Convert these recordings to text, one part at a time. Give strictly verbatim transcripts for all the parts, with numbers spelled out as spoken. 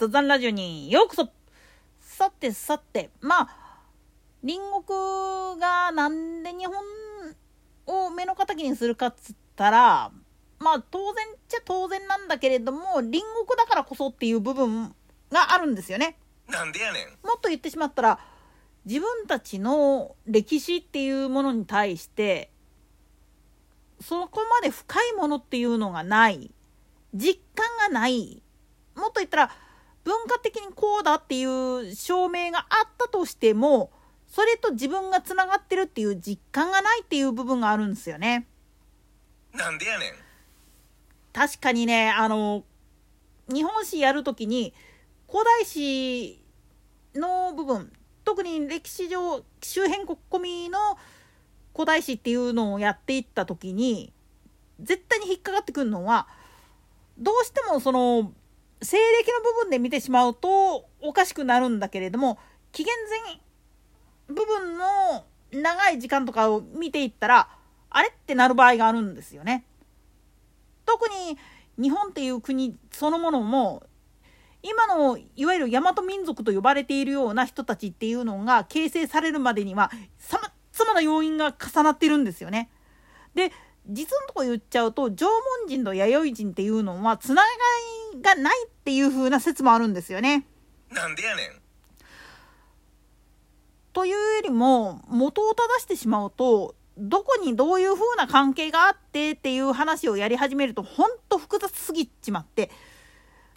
雑談ラジオにようこそ。さてさて、まあ隣国がなんで日本を目の敵にするかっつったら、まあ当然っちゃ当然なんだけれども、隣国だからこそっていう部分があるんですよね。なんでやねん。もっと言ってしまったら、自分たちの歴史っていうものに対してそこまで深いものっていうのがない、実感がない、もっと言ったら文化的にこうだっていう証明があったとしても、それと自分がつながってるっていう実感がないっていう部分があるんですよね。なんでやねん。確かにね、あの日本史やるときに古代史の部分、特に歴史上周辺国込みの古代史っていうのをやっていったときに絶対に引っかかってくるのは、どうしてもその西暦の部分で見てしまうとおかしくなるんだけれども、紀元前部分の長い時間とかを見ていったら、あれってなる場合があるんですよね。特に日本っていう国そのものも、今のいわゆる大和民族と呼ばれているような人たちっていうのが形成されるまでにはさまざまな要因が重なってるんですよね。で、実のとこ言っちゃうと、縄文人と弥生人っていうのはつながりがないっていう風な説もあるんですよね。なんでやねん。というよりも、元を正してしまうと、どこにどういう風な関係があってっていう話をやり始めるとほんと複雑すぎちまって、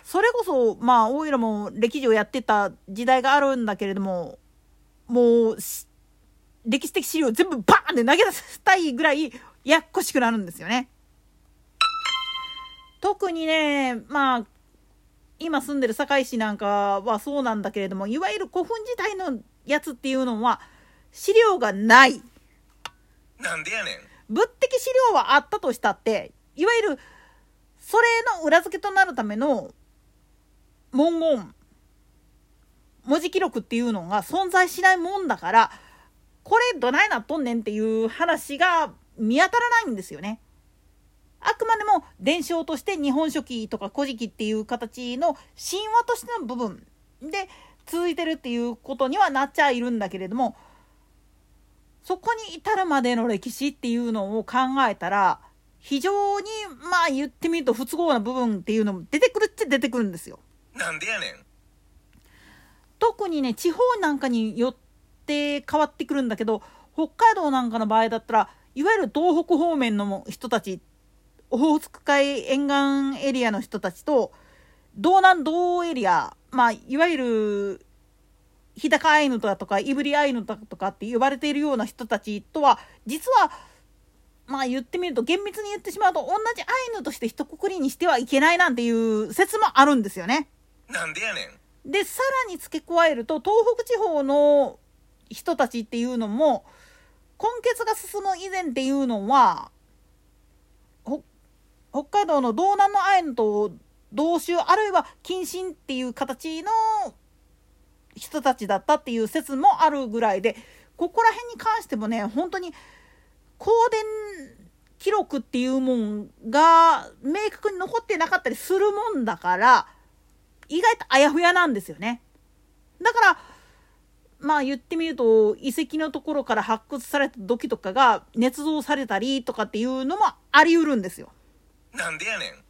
それこそまあオイラも歴史をやってた時代があるんだけれども、もう歴史的資料全部バーンって投げ出したいぐらいやっこしくなるんですよね。特にね、まあ今住んでる堺市なんかはそうなんだけれども、いわゆる古墳自体のやつっていうのは資料がない。なんでやねん。物的資料はあったとしたって、いわゆるそれの裏付けとなるための文言、文字記録っていうのが存在しないもんだから、これどないなっとんねんっていう話が見当たらないんですよね。あくまでも伝承として日本書紀とか古事記っていう形の神話としての部分で続いてるっていうことにはなっちゃいるんだけれども、そこに至るまでの歴史っていうのを考えたら、非常にまあ言ってみると不都合な部分っていうのも出てくるっちゃ出てくるんですよ。なんでやねん。特にね、地方なんかによって変わってくるんだけど、北海道なんかの場合だったら、いわゆる東北方面の人たち、オホーツク海沿岸エリアの人たちと道南道エリア、まあいわゆる日高アイヌだとかイブリアイヌだとかって呼ばれているような人たちとは、実はまあ言ってみると、厳密に言ってしまうと同じアイヌとして一括りにしてはいけないなんていう説もあるんですよね。なんでやねん。で、さらに付け加えると、東北地方の人たちっていうのも根血が進む以前っていうのは、北海道の道南のアイヌと同州あるいは近親っていう形の人たちだったっていう説もあるぐらいで、ここら辺に関してもね、本当に公伝記録っていうもんが明確に残ってなかったりするもんだから、意外とあやふやなんですよね。だからまあ言ってみると、遺跡のところから発掘された土器とかが捏造されたりとかっていうのもあり得るんですよ。なんでやね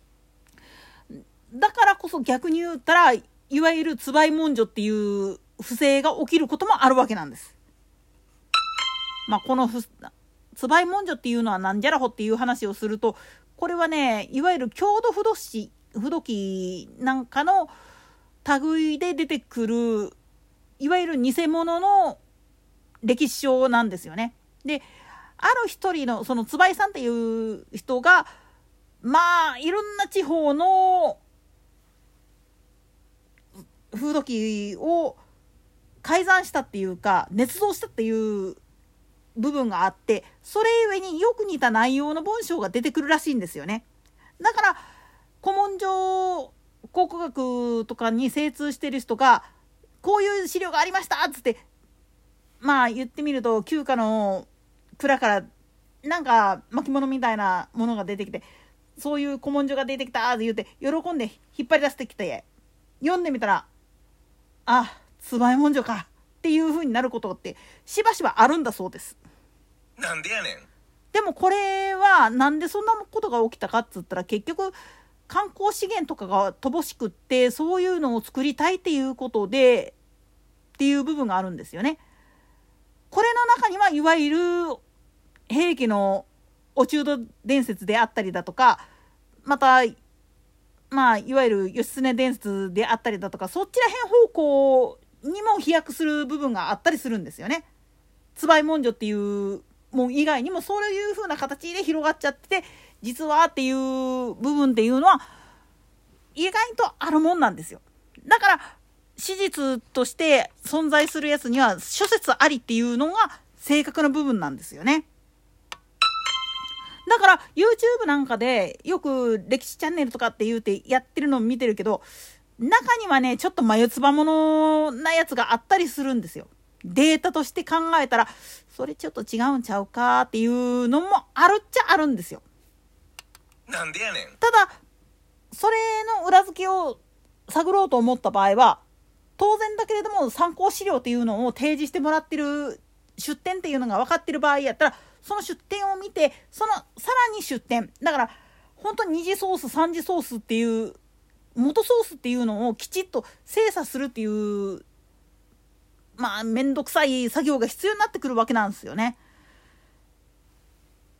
ん。だからこそ逆に言ったら、いわゆるつばいもんじょっていう不正が起きることもあるわけなんです。まあこのつばいもんじょっていうのはなんじゃらほっていう話をすると、これはね、いわゆる郷土不土史、不土記なんかの類で出てくる、いわゆる偽物の歴史書なんですよね。で、ある一人のそのつばいさんっていう人が、まあいろんな地方の風土記を改ざんしたっていうか、捏造したっていう部分があって、それゆえによく似た内容の文章が出てくるらしいんですよね。だから古文書考古学とかに精通してる人が、こういう資料がありましたっつって、まあ言ってみると、旧家の蔵からなんか巻物みたいなものが出てきて、そういう古文書が出てきたって言って喜んで引っ張り出してきて、読んでみたら、あ、つばえもんじょかっていう風になることってしばしばあるんだそうです。なんでやねん。でもこれはなんでそんなことが起きたかっつったら、結局観光資源とかが乏しくって、そういうのを作りたいっていうことでっていう部分があるんですよね。これの中にはいわゆる平家のお中土伝説であったりだとか、またまあいわゆる義経伝説であったりだとか、そっちら辺方向にも飛躍する部分があったりするんですよね。つばい文書っていうもん以外にもそういう風な形で広がっちゃって、実はっていう部分っていうのは意外とあるもんなんですよ。だから史実として存在するやつには諸説ありっていうのが正確な部分なんですよね。だから YouTube なんかでよく歴史チャンネルとかって言うてやってるのを見てるけど、中にはねちょっと眉唾物なやつがあったりするんですよ。データとして考えたらそれちょっと違うんちゃうかっていうのもあるっちゃあるんですよ。なんでやねん。ただそれの裏付けを探ろうと思った場合は、当然だけれども参考資料っていうのを提示してもらってる出典っていうのが分かってる場合やったら、その出典を見て、そのさらに出典、だから本当に二次ソース三次ソースっていう元ソースっていうのをきちっと精査するっていう、まあめんどくさい作業が必要になってくるわけなんですよね。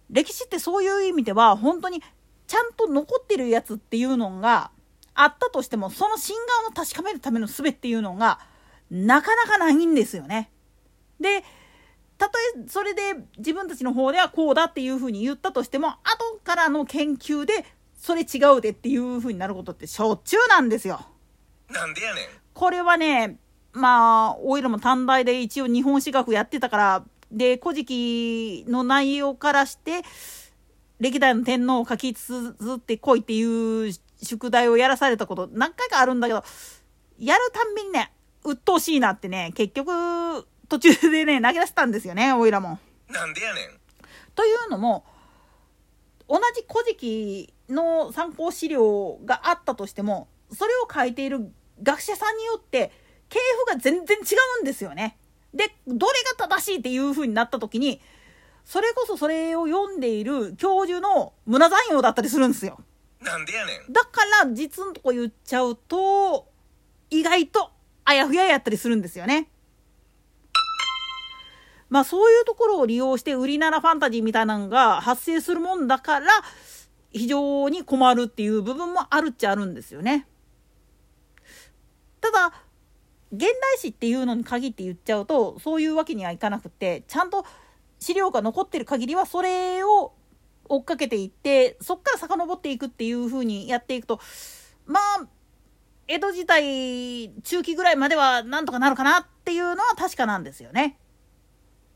歴史ってそういう意味では本当にちゃんと残ってるやつっていうのがあったとしても、その真贋を確かめるための術っていうのがなかなかないんですよね。で、たとえそれで自分たちの方ではこうだっていうふうに言ったとしても、後からの研究でそれ違うでっていうふうになることってしょっちゅうなんですよ。なんでやねん。これはね、まあおいらも短大で一応日本史学やってたから、で古事記の内容からして歴代の天皇を書き綴ってこいっていう宿題をやらされたこと何回かあるんだけど、やるたんびにね鬱陶しいなってね、結局途中でね投げ出したんですよね、おいらも。なんでやねん。というのも、同じ古事記の参考資料があったとしても、それを書いている学者さんによって系譜が全然違うんですよね。でどれが正しいっていう風になった時に、それこそそれを読んでいる教授の胸残用だったりするんですよ。なんでやねん。だから実のとこ言っちゃうと意外とあやふややったりするんですよね。まあそういうところを利用して売りならファンタジーみたいなのが発生するもんだから、非常に困るっていう部分もあるっちゃあるんですよね。ただ現代史っていうのに限って言っちゃうとそういうわけにはいかなくて、ちゃんと資料が残ってる限りはそれを追っかけていって、そっから遡っていくっていう風にやっていくと、まあ江戸時代中期ぐらいまではなんとかなるかなっていうのは確かなんですよね。